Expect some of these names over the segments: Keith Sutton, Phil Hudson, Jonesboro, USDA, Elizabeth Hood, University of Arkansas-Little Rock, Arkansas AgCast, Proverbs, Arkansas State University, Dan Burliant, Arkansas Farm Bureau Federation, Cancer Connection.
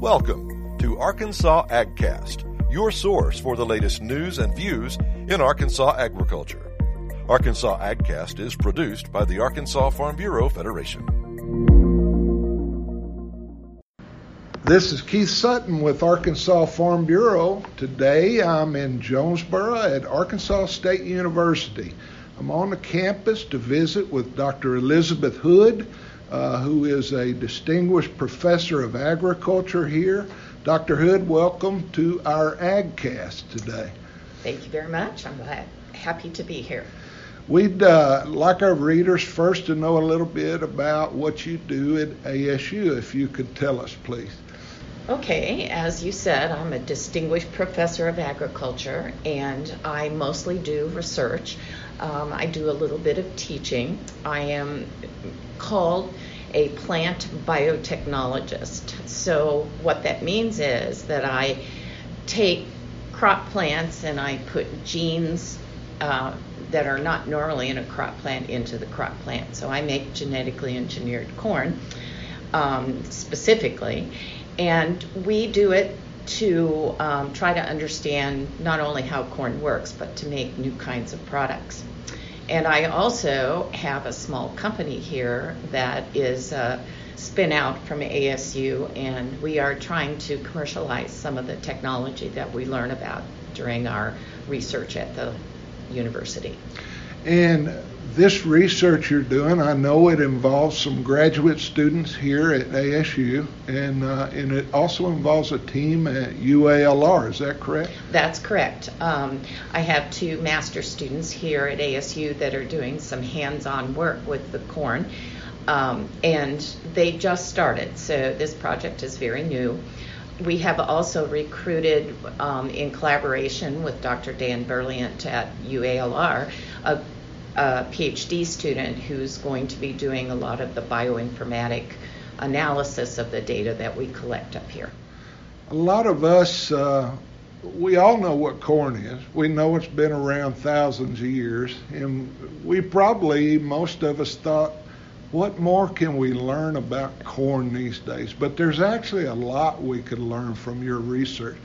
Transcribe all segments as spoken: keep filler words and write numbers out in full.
Welcome to Arkansas AgCast, your source for the latest news and views in Arkansas agriculture. Arkansas AgCast is produced by the Arkansas Farm Bureau Federation. This is Keith Sutton with Arkansas Farm Bureau. Today I'm in Jonesboro at Arkansas State University. I'm on the campus to visit with Doctor Elizabeth Hood, uh, who is a distinguished professor of agriculture here. Doctor Hood, welcome to our AgCast today. Thank you very much. I'm glad, happy to be here. We'd uh, like our readers first to know a little bit about what you do at A S U, if you could tell us, please. Okay, as you said, I'm a distinguished professor of agriculture, and I mostly do research. Um, I do a little bit of teaching. I am called a plant biotechnologist. So what that means is that I take crop plants and I put genes uh, that are not normally in a crop plant into the crop plant. So I make genetically engineered corn um, specifically. And we do it to um, try to understand not only how corn works, but to make new kinds of products. And I also have a small company here that is a spin out from A S U, and we are trying to commercialize some of the technology that we learn about during our research at the university. And this research you're doing, I know it involves some graduate students here at A S U, and uh, and it also involves a team at U A L R, is that correct? That's correct. Um, I have two master's students here at A S U that are doing some hands-on work with the corn, um, and they just started, so this project is very new. We have also recruited, um, in collaboration with Doctor Dan Burliant at U A L R, a a PhD student who's going to be doing a lot of the bioinformatic analysis of the data that we collect up here. A lot of us, uh, we all know what corn is. We know it's been around thousands of years, and we probably, most of us, thought, what more can we learn about corn these days? But there's actually a lot we could learn from your research.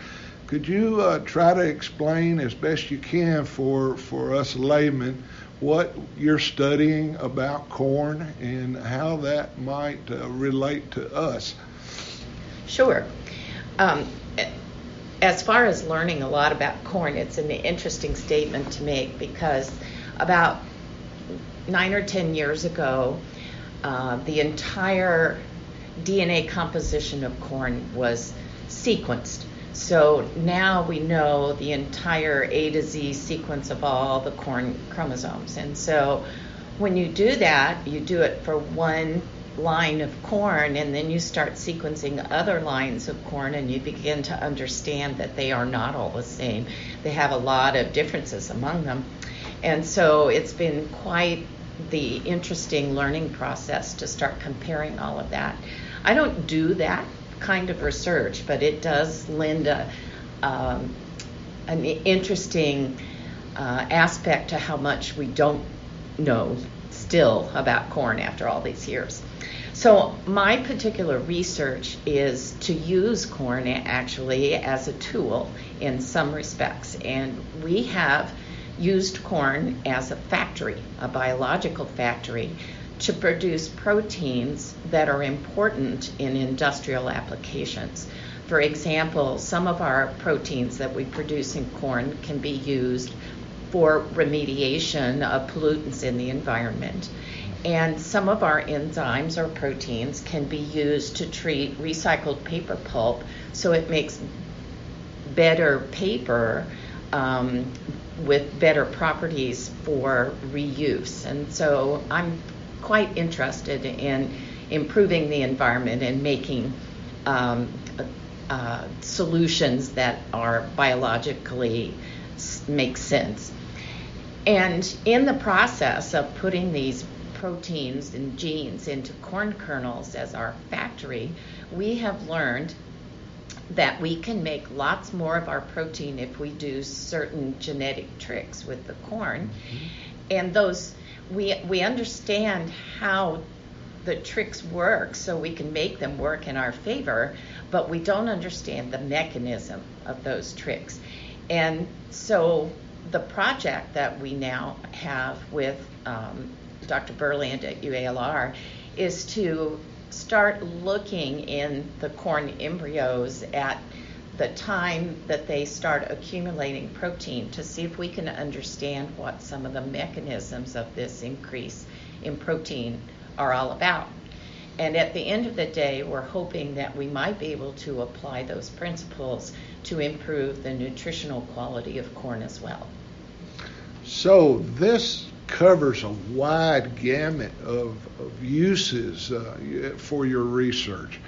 Could you uh, try to explain as best you can for, for us laymen what you're studying about corn and how that might uh, relate to us? Sure. Um, as far as learning a lot about corn, it's an interesting statement to make, because about nine or ten years ago, uh, the entire D N A composition of corn was sequenced. So now we know the entire A to Z sequence of all the corn chromosomes. And so when you do that, you do it for one line of corn, and then you start sequencing other lines of corn, and you begin to understand that they are not all the same. They have a lot of differences among them. And so it's been quite the interesting learning process to start comparing all of that. I don't do that kind of research, but it does lend a, um, an interesting uh, aspect to how much we don't know still about corn after all these years. So my particular research is to use corn actually as a tool in some respects, and we have used corn as a factory, a biological factory, to produce proteins that are important in industrial applications. For example, some of our proteins that we produce in corn can be used for remediation of pollutants in the environment. And some of our enzymes or proteins can be used to treat recycled paper pulp, so it makes better paper um, with better properties for reuse. And so I'm quite interested in improving the environment and making um, uh, solutions that are biologically s- make sense. And in the process of putting these proteins and genes into corn kernels as our factory, we have learned that we can make lots more of our protein if we do certain genetic tricks with the corn. Mm-hmm. And those We we understand how the tricks work, so we can make them work in our favor, but we don't understand the mechanism of those tricks. And so the project that we now have with um, Doctor Burliant at U A L R is to start looking in the corn embryos at the time that they start accumulating protein to see if we can understand what some of the mechanisms of this increase in protein are all about. And at the end of the day, we're hoping that we might be able to apply those principles to improve the nutritional quality of corn as well. So this covers a wide gamut of, of uses uh, for your research.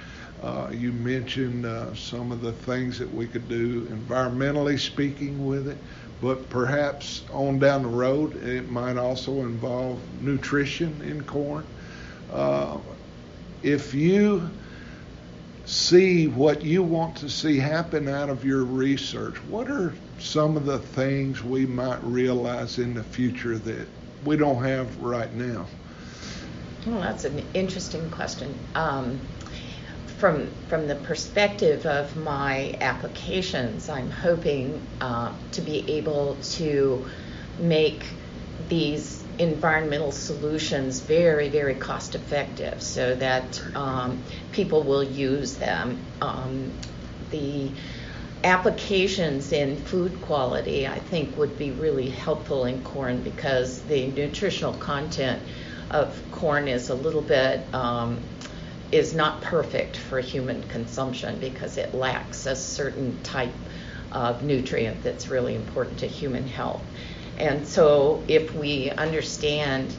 Uh, you mentioned uh, some of the things that we could do environmentally speaking with it, but perhaps on down the road it might also involve nutrition in corn. Uh, if you see what you want to see happen out of your research, what are some of the things we might realize in the future that we don't have right now? Well, that's an interesting question. Um, From from the perspective of my applications, I'm hoping uh, to be able to make these environmental solutions very, very cost effective so that um, people will use them. Um, the applications in food quality, I think, would be really helpful in corn because the nutritional content of corn is a little bit um, is not perfect for human consumption because it lacks a certain type of nutrient that's really important to human health. And so if we understand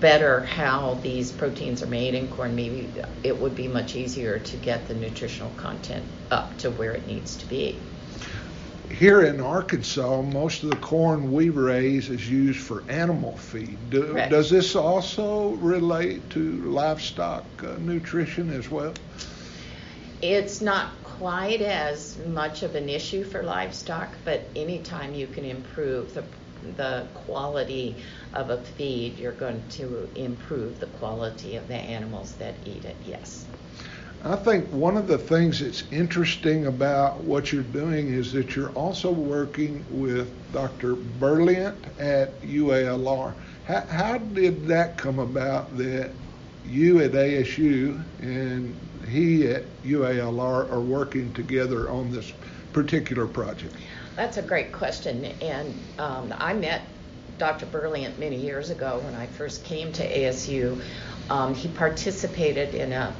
better how these proteins are made in corn, maybe it would be much easier to get the nutritional content up to where it needs to be. Here in Arkansas, most of the corn we raise is used for animal feed. Do, right. Does this also relate to livestock uh, nutrition as well? It's not quite as much of an issue for livestock, but anytime you can improve the the quality of a feed, you're going to improve the quality of the animals that eat it, yes. I think one of the things that's interesting about what you're doing is that you're also working with Doctor Burliant at U A L R. How, how did that come about that you at A S U and he at U A L R are working together on this particular project? That's a great question. And um, I met Doctor Burliant many years ago when I first came to A S U. Um, he participated in a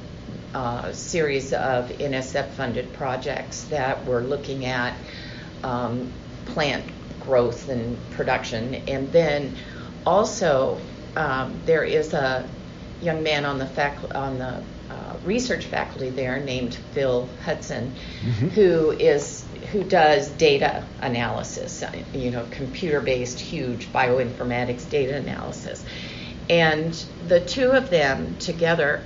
Uh, series of N S F-funded projects that were looking at um, plant growth and production. And then also um, there is a young man on the facu- on the uh, research faculty there named Phil Hudson, mm-hmm. who is who does data analysis, you know, computer-based huge bioinformatics data analysis. And the two of them together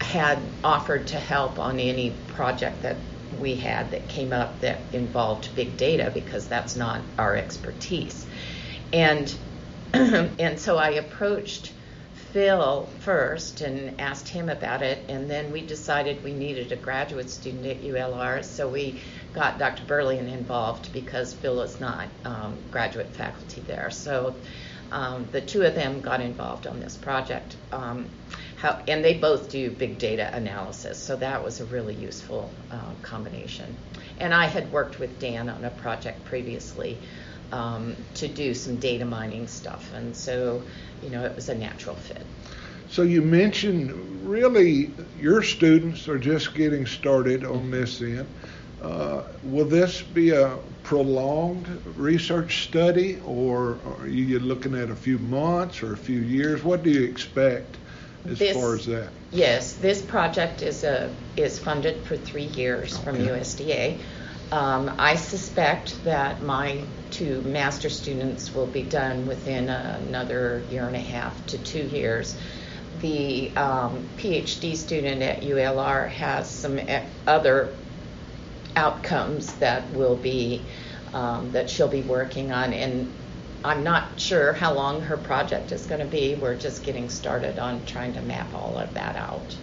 had offered to help on any project that we had that came up that involved big data because that's not our expertise. And and so I approached Phil first and asked him about it, and then we decided we needed a graduate student at U L R, so we got Doctor Burliant involved because Phil is not um, graduate faculty there. So um, the two of them got involved on this project. Um, How, and they both do big data analysis, so that was a really useful uh, combination. And I had worked with Dan on a project previously um, to do some data mining stuff, and so, you know, it was a natural fit. So you mentioned really your students are just getting started on this end. Uh, will this be a prolonged research study, or, or are you looking at a few months or a few years? What do you expect? As this, far as that? Yes, this project is a is funded for three years okay. from U S D A. Um, I suspect that my two master students will be done within another year and a half to two years. The um, PhD student at U L R has some other outcomes that will be um, that she'll be working on, and I'm not sure how long her project is going to be. We're just getting started on trying to map all of that out.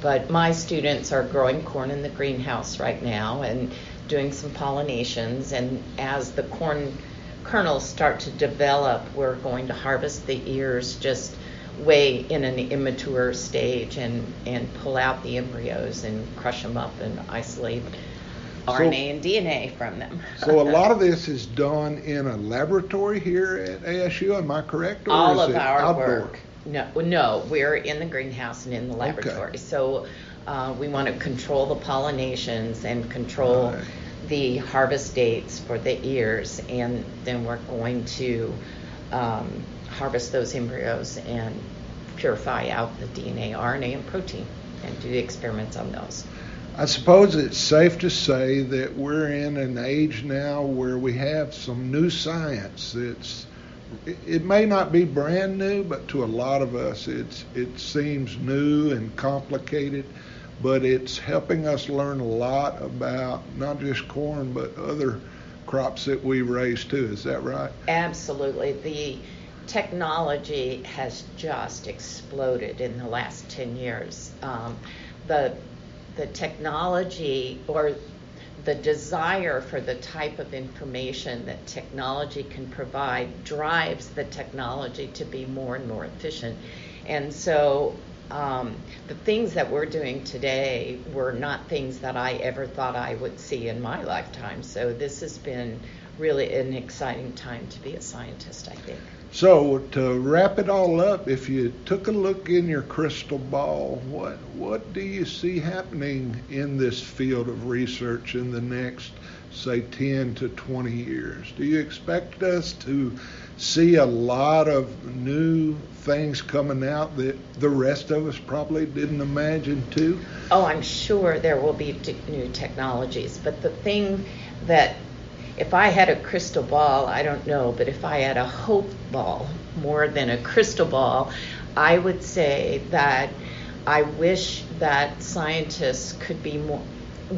But my students are growing corn in the greenhouse right now and doing some pollinations, and as the corn kernels start to develop, we're going to harvest the ears just way in an immature stage and, and pull out the embryos and crush them up and isolate so, R N A and D N A from them. So a lot of this is done in a laboratory here at A S U, am I correct? Or All is of it our outdoor? work. No, no, we're in the greenhouse and in the laboratory. Okay. So uh, we want to control the pollinations and control right. the harvest dates for the ears, and then we're going to um, harvest those embryos and purify out the D N A, R N A, and protein and do the experiments on those. I suppose it's safe to say that we're in an age now where we have some new science that's, it may not be brand new, but to a lot of us it's it seems new and complicated, but it's helping us learn a lot about not just corn but other crops that we raise too. Is that right? Absolutely. The technology has just exploded in the last ten years. Um, the the technology or the desire for the type of information that technology can provide drives the technology to be more and more efficient. And so um, the things that we're doing today were not things that I ever thought I would see in my lifetime. So this has been really an exciting time to be a scientist, I think. So to wrap it all up, if you took a look in your crystal ball, what what do you see happening in this field of research in the next, say, ten to twenty years? Do you expect us to see a lot of new things coming out that the rest of us probably didn't imagine too? Oh, I'm sure there will be t- new technologies, but the thing that if I had a crystal ball, I don't know, but if I had a hope ball more than a crystal ball, I would say that I wish that scientists could be more,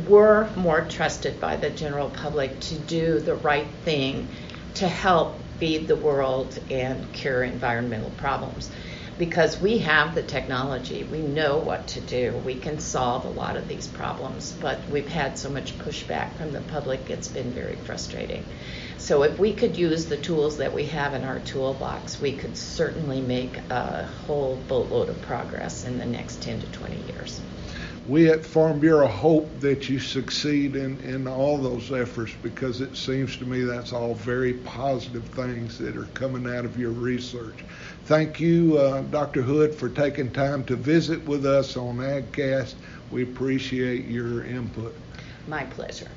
were more trusted by the general public to do the right thing to help feed the world and cure environmental problems. Because we have the technology, we know what to do, we can solve a lot of these problems, but we've had so much pushback from the public, it's been very frustrating. So if we could use the tools that we have in our toolbox, we could certainly make a whole boatload of progress in the next ten to twenty years. We at Farm Bureau hope that you succeed in, in all those efforts, because it seems to me that's all very positive things that are coming out of your research. Thank you, uh, Doctor Hood, for taking time to visit with us on AgCast. We appreciate your input. My pleasure.